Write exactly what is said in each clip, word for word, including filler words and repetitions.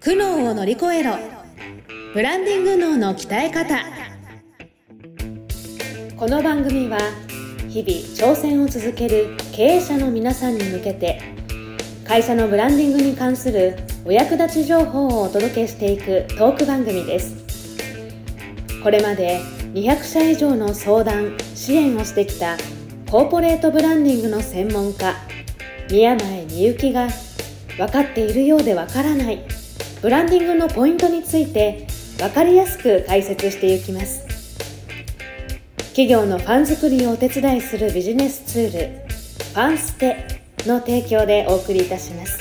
苦悩を乗り越えろ、ブランディング脳の鍛え方。この番組は日々挑戦を続ける経営者の皆さんに向けて、会社のブランディングに関するお役立ち情報をお届けしていくトーク番組です。これまでにひゃくしゃ以上の相談・支援をしてきたコーポレートブランディングの専門家宮前美幸が、分かっているようで分からないブランディングのポイントについて分かりやすく解説していきます。企業のファン作りをお手伝いするビジネスツール、ファンステの提供でお送りいたします。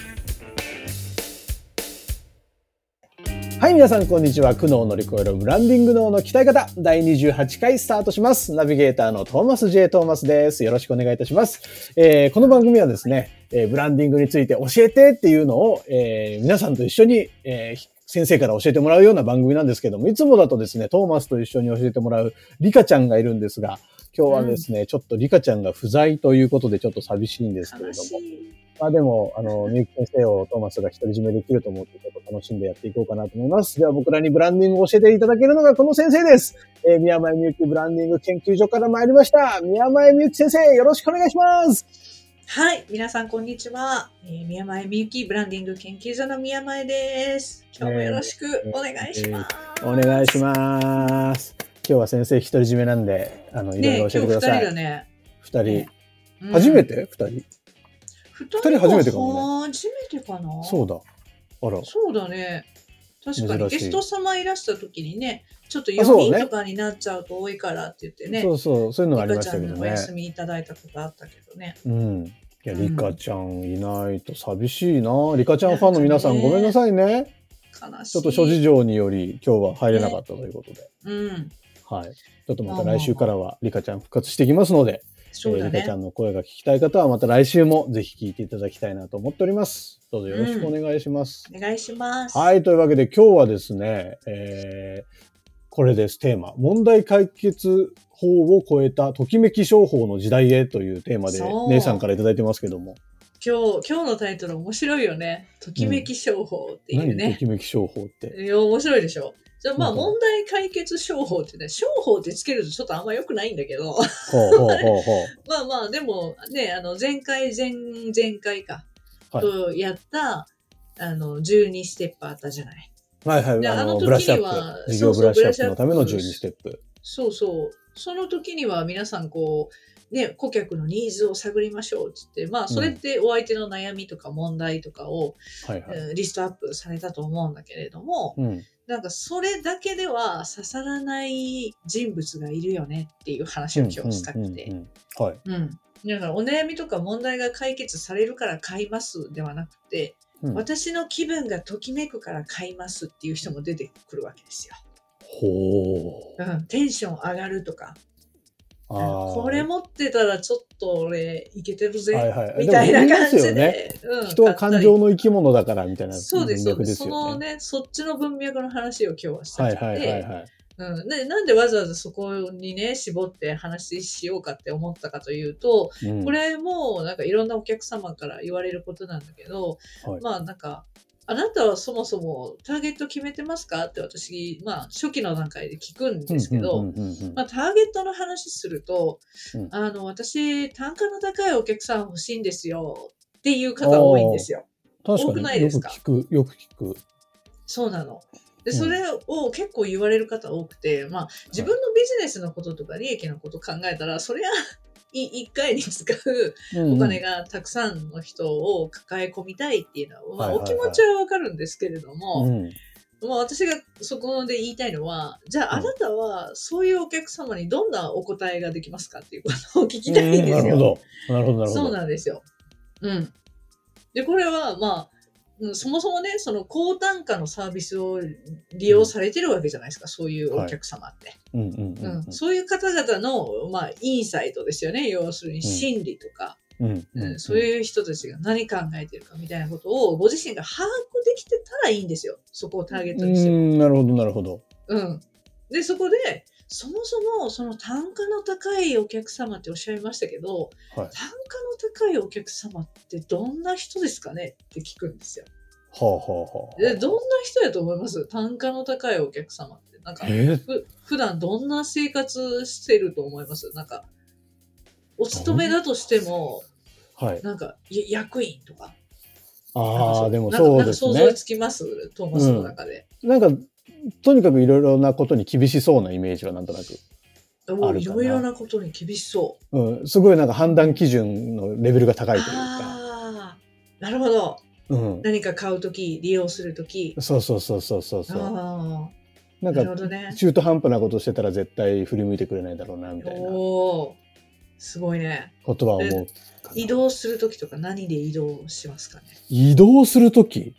はい、皆さんこんにちは。苦悩を乗り越えるブランディング脳の鍛え方、だいにじゅうはちかいスタートします。ナビゲーターのトーマス ジェイ トーマスです。よろしくお願いいたします。えー、この番組はですね、えー、ブランディングについて教えてっていうのを、えー、皆さんと一緒に、えー、先生から教えてもらうような番組なんですけども、いつもだとですね、トーマスと一緒に教えてもらうリカちゃんがいるんですが、今日はですね、うん、ちょっとリカちゃんが不在ということでちょっと寂しいんですけれども、まあでも、あの、美幸先生をトーマスが独り占めできると思って、ちょっと楽しんでやっていこうかなと思います。では僕らにブランディングを教えていただけるのがこの先生です。えー、宮前美幸ブランディング研究所から参りました。宮前美幸先生、よろしくお願いします。はい、皆さんこんにちは。えー、宮前美幸ブランディング研究所の宮前です。今日もよろしくお願いします。えーえー、お願いします。今日は先生独り占めなんで、あの、いろいろ教えてください。ね、今日ふたりだね。ふたり。ね、うん、初めて?ふたり?ふたり初めてかもね。初めてかな。そうだ。あら。そうだね。確かにゲスト様いらした時にね、ちょっとよにんとかになっちゃうと多いからって言ってね。そうそう、そういうのがありましたけどね。リカちゃんにお休みいただいたことあったけどね。うん。いや、リカちゃんいないと寂しいな。リカちゃんファンの皆さん、ごめんなさいね。悲しい。ちょっと諸事情により今日は入れなかったということで。うん。はい。ちょっとまた来週からはリカちゃん復活していきますので。そうだね、リカちゃんの声が聞きたい方はまた来週もぜひ聞いていただきたいなと思っております。どうぞよろしくお願いします。うん、お願いします。はい、というわけで今日はですね、えー、これです、テーマ。問題解決法を超えたときめき商法の時代へというテーマで姉さんからいただいてますけども。今日、今日のタイトル面白いよね。ときめき商法っていうね。うん、ときめき商法って。いや、面白いでしょ。じゃあまあ問題解決商法ってね、商法ってつけるとちょっとあんま良くないんだけど。ほうほうほうほう。まあまあでもね、あの前回、前々回か、はい、とやった、あの、じゅうにステップあったじゃない。はいはい。で、あの時には、事業ブラッシュアップのためのじゅうにステップ。そうそう。その時には皆さんこう、ね、顧客のニーズを探りましょうって言って、まあそれってお相手の悩みとか問題とかを、うんはいはい、リストアップされたと思うんだけれども、うんなんかそれだけでは刺さらない人物がいるよねっていう話を今日したくて、だからお悩みとか問題が解決されるから買いますではなくて、うん、私の気分がときめくから買いますっていう人も出てくるわけですよ。ほう、うん、テンション上がるとか、あこれ持ってたらちょっと俺いけてるぜ、はいはい、みたいな感じ で, で、ねうん、人は感情の生き物だからみたいな文脈ですよね。そうです、そのね、そっちの文脈の話を今日はしたくて、はいはいはいはい、うん、でなんでわざわざそこにね絞って話しようかって思ったかというと、うん、これもなんかいろんなお客様から言われることなんだけど、はい、まあなんかあなたはそもそもターゲット決めてますかって私、まあ、初期の段階で聞くんですけど、ターゲットの話すると、うん、あの私単価の高いお客さん欲しいんですよっていう方多いんですよ。確かに多くないですか？よく聞く、よく聞く。そうなの。でそれを結構言われる方多くて、まあ、自分のビジネスのこととか利益のこと考えたら、はい、それはい、いっかいに使うお金がたくさんの人を抱え込みたいっていうのは、うんうんまあ、お気持ちはわかるんですけれども、はいはいはいまあ、私がそこで言いたいのは、じゃああなたはそういうお客様にどんなお答えができますかっていうことを聞きたいんですよ。うん、なるほど。なるほど、なるほど。そうなんですよ。うん。で、これはまあ、そもそもね、その高単価のサービスを利用されてるわけじゃないですか、うん、そういうお客様って。そういう方々の、まあ、インサイトですよね、要するに心理とか、うんうん、そういう人たちが何考えてるかみたいなことをご自身が把握できてたらいいんですよ、そこをターゲットにしても。うん、なるほど、なるほど。うん。で、そこで、そもそもその単価の高いお客様っておっしゃいましたけど、はい、単価の高いお客様ってどんな人ですかねって聞くんですよ。はあはあ、でどんな人やと思います？単価の高いお客様ってなんかふ普段どんな生活してると思います？なんかお勤めだとしても、はい、なんか役員とか、ああでもそうですね。なんか想像つきます？トーマスの中で、うん、なんかとにかくいろいろなことに厳しそうなイメージはなんとなくあるかな。いろいろなことに厳しそう、うん、すごいなんか判断基準のレベルが高いというか。あー、なるほど、うん、何か買うとき利用するとき、そうそうそうそうそうそう、あなんかなるほど、ね、中途半端なことしてたら絶対振り向いてくれないだろうなみたいな。おすごいね。言葉を思う。移動するときとか何で移動しますかね。移動するとき、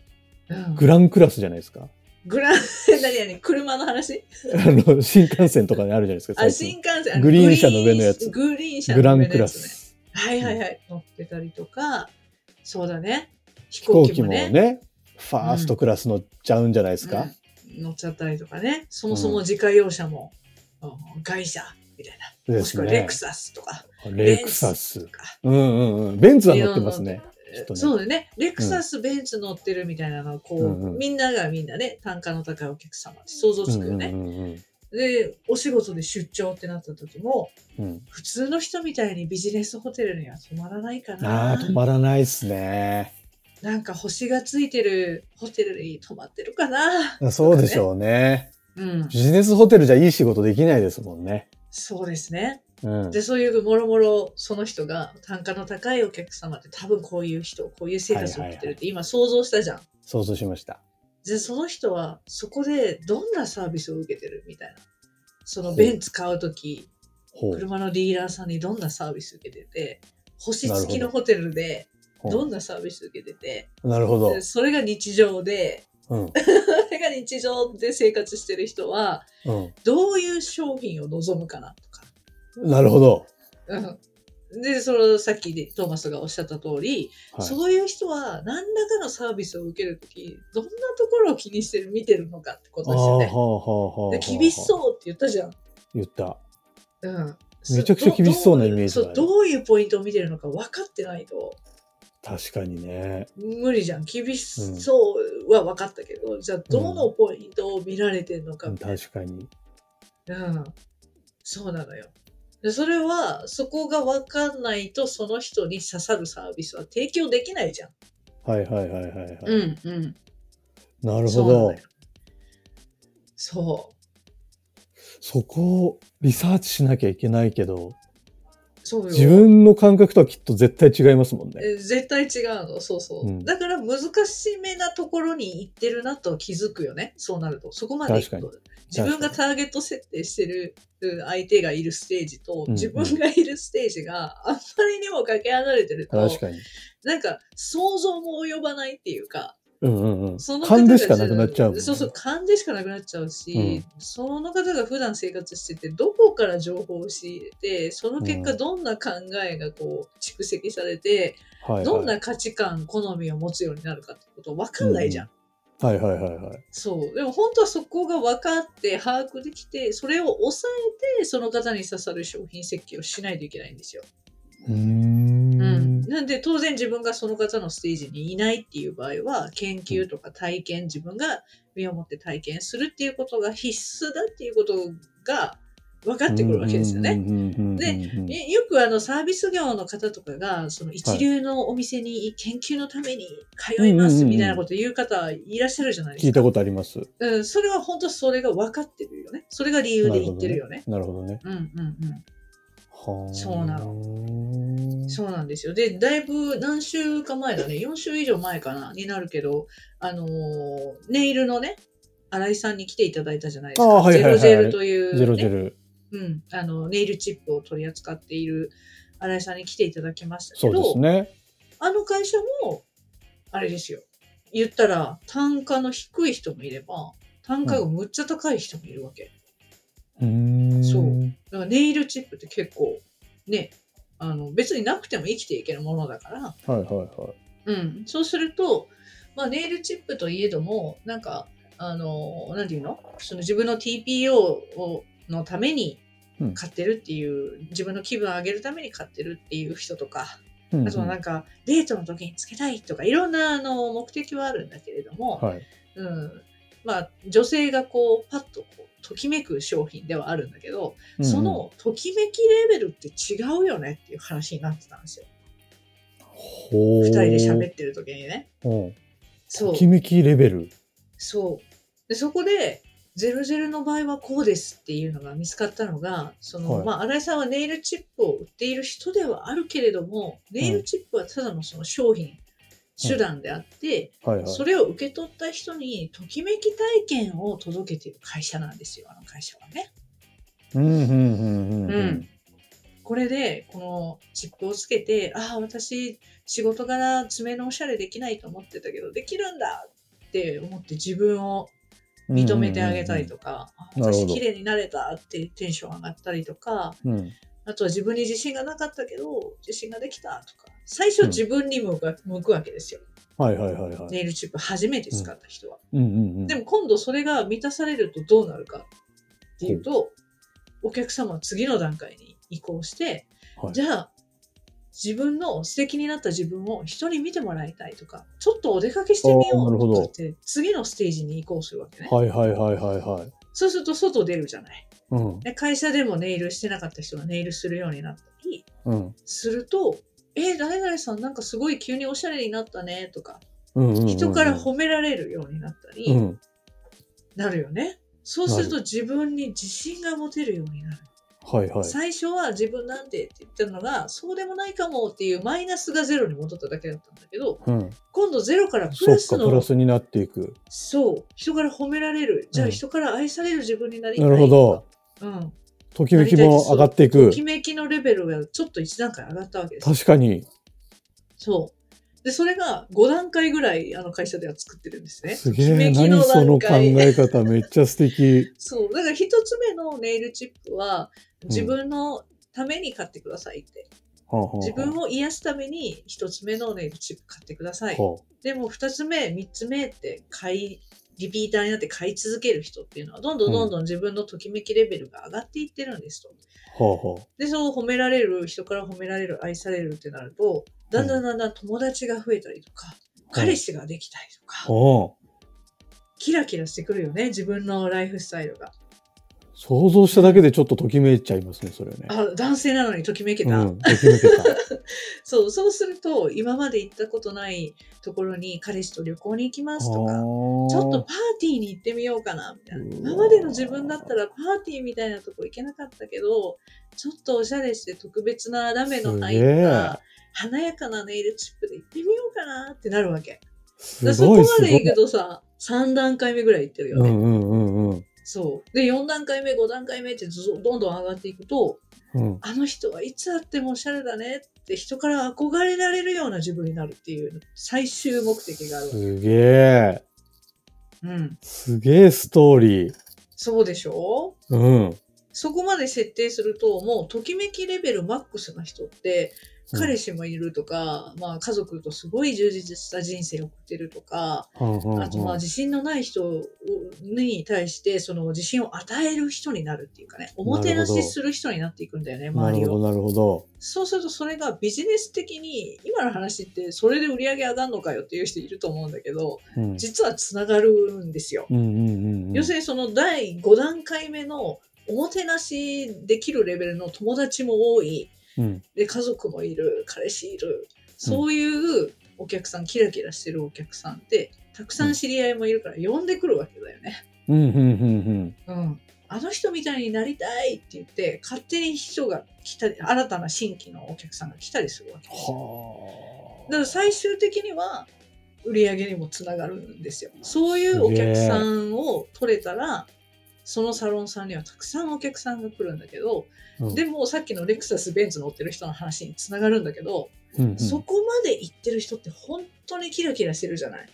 うん、グランクラスじゃないですか。グラン何何車の話？あの新幹線とかにあるじゃないですか。あ新幹線グリーン車の上のやつ。グリーン車の上のやつね。グランクラス。はいはいはい、うん、乗ってたりとか、そうだね。飛行機も ね, 飛行機もねファーストクラス乗っちゃうんじゃないですか、うんうん、乗っちゃったりとかね。そもそも自家用車も、うんうん、外車みたいな、ね、もしくはレクサスとかレクサスとか、うんうんうん、ベンツは乗ってます ね, ねそうだね。レクサス、うん、ベンツ乗ってるみたいなのはこう、うんうん、みんながみんなね単価の高いお客様って想像つくよね、うんうんうんうん、でお仕事で出張ってなった時も、うん、普通の人みたいにビジネスホテルには泊まらないかな。あ泊まらないですね。なんか星がついてるホテルに泊まってるかな。そうでしょう ね, ね、うん、ビジネスホテルじゃいい仕事できないですもんね。そうですね、うん、でそういうもろもろその人が単価の高いお客様って多分こういう人こういう生活を送ってるって今想像したじゃん、はいはいはい、想像しました。でその人はそこでどんなサービスを受けてるみたいな、そのベンツ買うとき車のディーラーさんにどんなサービス受けてて、星付きのホテルでどんなサービス受けてて、なるほど、それが日常で、うん、それが日常で生活してる人は、うん、どういう商品を望むかなとか。なるほど、うん、でそのさっきトーマスがおっしゃった通り、はい、そういう人は何らかのサービスを受けるときどんなところを気にしてる見てるのかってことですよね。はあはあはあ、で厳しそうって言ったじゃん。言った、うん、めちゃくちゃ厳しそうなイメージがある。どう、どういうポイントを見てるのか分かってないと確かにね無理じゃん。厳しそうは分かったけど、うん、じゃあどのポイントを見られてるのかみたいな、うん、確かに、うん、そうなのよ。でそれはそこが分かんないとその人に刺さるサービスは提供できないじゃん。はいはいはいはいはい、うんうん、なるほど。そうそこをリサーチしなきゃいけないけど、そう自分の感覚とはきっと絶対違いますもんね。絶対違うの。そうそう、うん、だから難しめなところに行ってるなと気づくよね。そうなるとそこまで行くと自分がターゲット設定してる相手がいるステージと自分がいるステージがあんまりにもかけ離れてると、うんうん、確かになんか想像も及ばないっていうか、うんうんうん、その勘でしかなくなっちゃうもんね。そうそう勘でしかなくなっちゃうし、うん、その方が普段生活しててどこから情報を仕入れてその結果どんな考えがこう蓄積されて、うんはいはい、どんな価値観好みを持つようになるかってこと分かんないじゃん、うん、はいはいはいはい。そうでも本当はそこが分かって把握できてそれを抑えてその方に刺さる商品設計をしないといけないんですよ。うーん、うん、なんで当然自分がその方のステージにいないっていう場合は研究とか体験、自分が身をもって体験するっていうことが必須だっていうことが分かってくるわけですよね。でよくあのサービス業の方とかがその一流のお店に研究のために通いますみたいなこと言う方いらっしゃるじゃないですか。聞いたことあります、うん、それは本当それが分かってるよね。それが理由で言ってるよね。なるほどね、うんうんうんそうなの。そうなんですよ。で、だいぶ何週か前だね、よんしゅう以上前かなになるけど、あのー、ネイルのね、新井さんに来ていただいたじゃないですか。はいはいはい、ゼロゼルという、ね、ゼロゼル、うんあの、ネイルチップを取り扱っている新井さんに来ていただきましたけど、そうですね、あの会社もあれですよ。言ったら単価の低い人もいれば、単価がむっちゃ高い人もいるわけ。うんうんそうだからネイルチップって結構ねあの別になくても生きていけるものだから、はいはいはいうん、そうすると、まあ、ネイルチップといえどもなんかあの何て言うのその自分の ティーピーオー をのために買ってるっていう、うん、自分の気分を上げるために買ってるっていう人とか、うんうん、あとなんかデートの時につけたいとかいろんなあの目的はあるんだけれども、はい、うん、まあ女性がこうパッとこうときめく商品ではあるんだけど、うんうん、そのときめきレベルって違うよねっていう話になってたんですよ。ほう。ふたりで喋ってる時にね。うん。そう。ときめきレベル。そう。でそこでゼロゼロの場合はこうですっていうのが見つかったのが、その、はい、まあ、新井さんはネイルチップを売っている人ではあるけれども、ネイルチップはただのその商品、うん、手段であって、はいはいはい、それを受け取った人にときめき体験を届けている会社なんですよ、あの会社はね。うんうんうんうん、うん、これでこのチップをつけて、ああ私仕事柄爪のおしゃれできないと思ってたけどできるんだって思って自分を認めてあげたりとか、うんうんうん、私綺麗になれたってテンション上がったりとか、うん、あとは自分に自信がなかったけど自信ができたとか、最初自分に向く、うん、向くわけですよ、はいはいはいはい、ネイルチップ初めて使った人は、うんうんうんうん、でも今度それが満たされるとどうなるかっていうと、お客様は次の段階に移行して、はい、じゃあ自分の素敵になった自分を人に見てもらいたいとか、ちょっとお出かけしてみようとかって次のステージに移行するわけね。はいはいはいはいはい。そうすると外出るじゃない、うん、で会社でもネイルしてなかった人がネイルするようになったりすると、うん、えー、誰々さんなんかすごい急におしゃれになったねとか、うんうんうんうん、人から褒められるようになったり、うん、なるよね。そうすると自分に自信が持てるようになる、はいはい、最初は自分なんてって言ってるのがそうでもないかもっていうマイナスがゼロに戻っただけだったんだけど、うん、今度ゼロからプラスのプラスになっていく。そう、人から褒められる、じゃあ人から愛される自分になりたいとか、なるほど、うん、ときめきも上がっていく。ときめきのレベルがちょっと一段階上がったわけです。確かに。そう。で、それがご段階ぐらいあの会社では作ってるんですね。すげえ、何その考え方めっちゃ素敵。そう。だから一つ目のネイルチップは自分のために買ってくださいって。うん、自分を癒すために一つ目のネイルチップ買ってください。はあ、でも二つ目、三つ目って買い、リピーターになって買い続ける人っていうのはどんどんどんどん自分のときめきレベルが上がっていってるんですと、うん、でそう褒められる、人から褒められる、愛されるってなるとだんだんだんだん友達が増えたりとか、うん、彼氏ができたりとか、うん、キラキラしてくるよね、自分のライフスタイルが。想像しただけでちょっとときめいちゃいますね、それね。あ、男性なのにときめけた。うん、ときめけた。そう、そうすると今まで行ったことないところに彼氏と旅行に行きますとか、ちょっとパーティーに行ってみようかなみたいな。今までの自分だったらパーティーみたいなとこ行けなかったけど、ちょっとおしゃれして特別なラメの入った華やかなネイルチップで行ってみようかなってなるわけ。すごいすごい。そこまで行くとさ、さん段階目ぐらい行ってるよね。うんうんうんうん。そうでよん段階目ご段階目ってどんどん上がっていくと、うん、あの人はいつあってもおしゃれだねって人から憧れられるような自分になるっていう最終目的があるわけ。すげえ、うん、すげえストーリー。そうでしょ、うん、そこまで設定するともうときめきレベルマックスな人って彼氏もいるとか、まあ、家族とすごい充実した人生を送ってるとか、うんうんうん、あとまあ自信のない人に対してその自信を与える人になるっていうかね、おもてなしする人になっていくんだよね、周りを。なるほどなるほど。そうするとそれがビジネス的に今の話ってそれで売り上げ上がるのかよっていう人いると思うんだけど、うん、実はつながるんですよ、うんうんうんうん、要するにそのだいご段階目のおもてなしできるレベルの友達も多いで家族もいる、彼氏いる、そういうお客さん、うん、キラキラしてるお客さんってたくさん知り合いもいるから呼んでくるわけだよね、うんうんうんうんうん、あの人みたいになりたいって言って勝手に人が来たり、新たな新規のお客さんが来たりするわけですよ。はあ、だから最終的には売り上げにもつながるんですよ。そういうお客さんを取れたらそのサロンさんにはたくさんお客さんが来るんだけど、うん、でもさっきのレクサスベンツ乗ってる人の話につながるんだけど、うんうん、そこまで行ってる人って本当にキラキラしてるじゃない。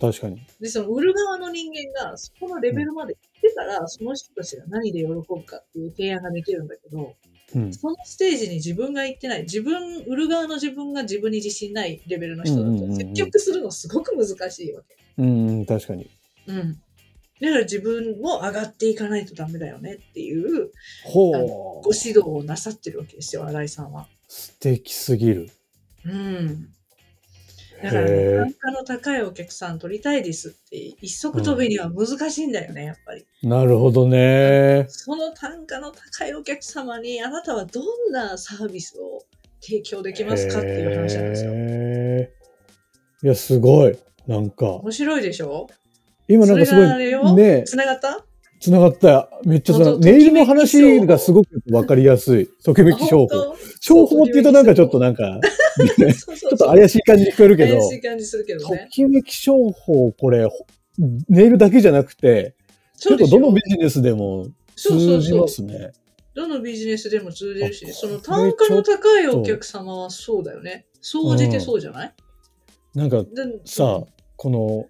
確かに。でその売る側の人間がそこのレベルまで行ってから、うん、その人たちが何で喜ぶかっていう提案ができるんだけど、うん、そのステージに自分が行ってない、自分売る側の自分が自分に自信ないレベルの人だと接客するのすごく難しいわけ。うん、うん、確かに。うん。だから自分も上がっていかないとダメだよねっていうほうご指導をなさってるわけですよ、新井さんは。素敵すぎる。うん。だから、ね、単価の高いお客さん取りたいですって一足飛びには難しいんだよね、うん、やっぱり。なるほどね。その単価の高いお客様にあなたはどんなサービスを提供できますかっていう話なんですよ。いやすごい、なんか面白いでしょ。今なんかすごいね、つながったつながっためっちゃそのネイルの話がすごく分かりやすい。ときめき商法商法って言うとなんかちょっとなんかそうそうそうちょっと怪しい感じ聞こえるけど、怪しい感じするけどね。ときめき商法、これネイルだけじゃなくて、ちょっとどのビジネスでも通じますね。そうそうそう、どのビジネスでも通じるし、その単価の高いお客様はそうだよね。総じてそうじゃない？うん、なんかさ、この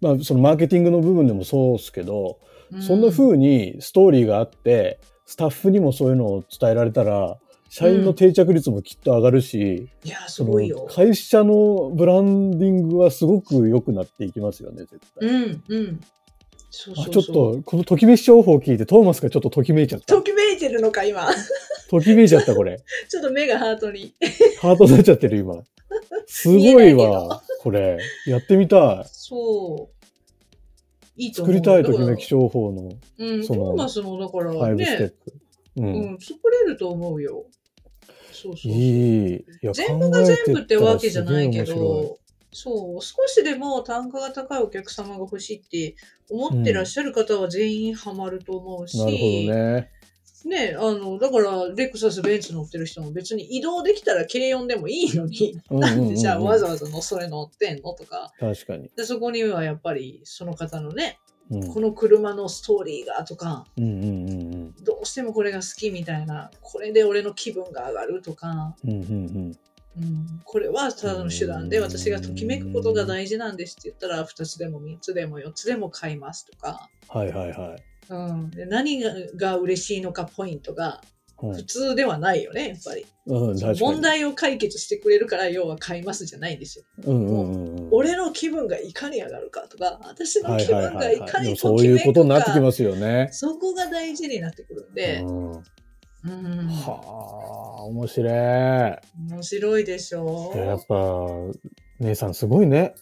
まあそのマーケティングの部分でもそうですけど、うん、そんな風にストーリーがあって、スタッフにもそういうのを伝えられたら。社員の定着率もきっと上がるし、うん、いやすごいよ。会社のブランディングはすごく良くなっていきますよね、絶対。うんうん。そうそうそう、ちょっとこのときめき商法を聞いてトーマスがちょっとときめいちゃった。ときめいてるのか今。ときめいちゃったこれ。ちょっと目がハートに。ハートになっちゃってる今。すごいわこれ。やってみたい。そう。いいと思う。作りたいときめき商法の、うん、そのトーマスもだからね。ファイブステップ。うん、うん、作れると思うよ。そうそうそう、いい、いや全部が全部ってわけじゃないけど、そう少しでも単価が高いお客様が欲しいって思ってらっしゃる方は全員ハマると思うし、うん、なるほどね。ね、あのだからレクサスベンツ乗ってる人も別に移動できたら軽よんでもいいのになんでじゃあわざわざのそれ乗ってんのとか。確かに。でそこにはやっぱりその方のね、うん、この車のストーリーがとか、うんうんうんうん、どうしてもこれが好きみたいな、これで俺の気分が上がるとか、うんうんうんうん、これはただの手段で私がときめくことが大事なんですって言ったらふたつでもみっつでもよっつでも買いますとか、はいはいはい、うん、で何が嬉しいのかポイントが普通ではないよねやっぱり、うん、確かに問題を解決してくれるから要は買いますじゃないんですよ、うんうんうんうん、俺の気分がいかに上がるかとか私の気分がいかにときめくか、そういうことになってきますよね。そこが大事になってくるんで、うんうん、はあ面白い、面白いでしょ。やっぱ姉さんすごいね。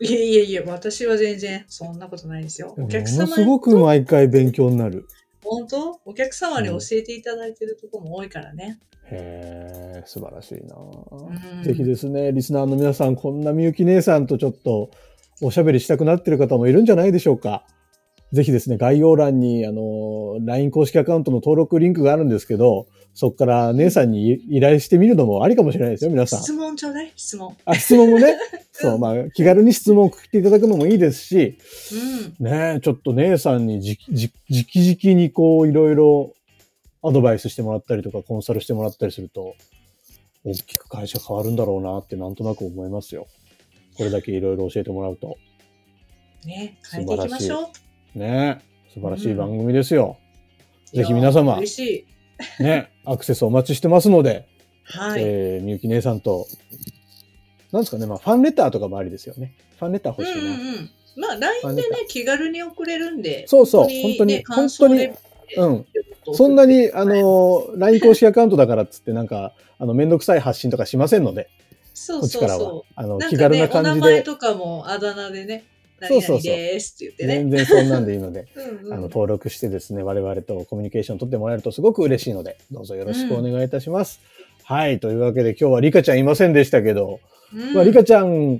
いやいやいや、私は全然そんなことないですよ。お客様ものすごく毎回勉強になる。本当？お客様に教えていただいているところも多いからね、うん、へー素晴らしいな、うん、ぜひですねリスナーの皆さん、こんなみゆき姉さんとちょっとおしゃべりしたくなってる方もいるんじゃないでしょうか。ぜひですね概要欄にあの ライン 公式アカウントの登録リンクがあるんですけど、そこから姉さんに依頼してみるのもありかもしれないですよ。皆さん質問ちょうだい、質問、あ質問もねそう、まあ、気軽に質問を送っていただくのもいいですし、うん、ねえちょっと姉さんにじじじきじきにこういろいろアドバイスしてもらったりとかコンサルしてもらったりすると大きく会社変わるんだろうなってなんとなく思いますよ。これだけいろいろ教えてもらうとね、変えていきましょうね。素晴らしい番組ですよ、うん、ぜひ皆様嬉しいねアクセスお待ちしてますので、はい、えー、みゆき姉さんとなんですかね、まあ、ファンレターとかもありですよね。ファンレター欲しいな、うんうん、まあ ライン でね気軽に送れるんで、そうそう本当に、ね、本当に、うん、そんなにあの ライン 公式アカウントだからっつってなんかあのめんどくさい発信とかしませんのでそうそうそうこっちからはあの、ね、気軽な感じでお名前とかもあだ名でね何々ですって言ってね、そうそうそう全然そんなんでいいのでうん、うん、あの登録してですね我々とコミュニケーション取ってもらえるとすごく嬉しいのでどうぞよろしくお願いいたします、うん、はい。というわけで今日はリカちゃんいませんでしたけど、うんまあ、リカちゃん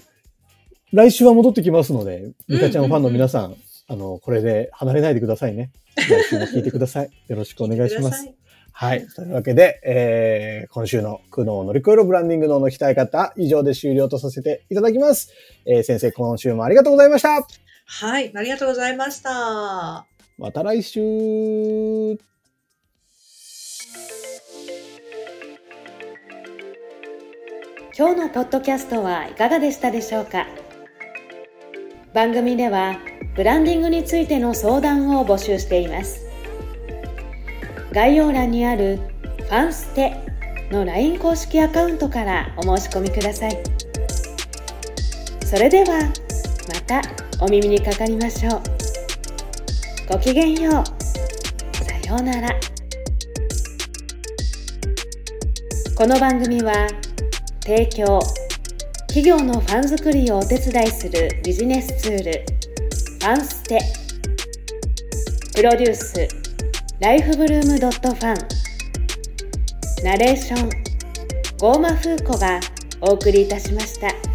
来週は戻ってきますのでリカちゃんファンの皆さん、うんうんうん、あのこれで離れないでくださいね。来週も聞いてくださいよろしくお願いします。はい。というわけで、えー、今週の苦悩を乗り越えるブランディング脳の鍛え方、以上で終了とさせていただきます。えー、先生、今週もありがとうございました。はい、ありがとうございました。また来週。今日のポッドキャストはいかがでしたでしょうか。番組では、ブランディングについての相談を募集しています。概要欄にあるファンステの ライン 公式アカウントからお申し込みください。それではまたお耳にかかりましょう。ごきげんよう。さようなら。この番組は提供、企業のファン作りをお手伝いするビジネスツールファンステ、プロデュースライフブルームドットファン、ナレーションゴーマフーコがお送りいたしました。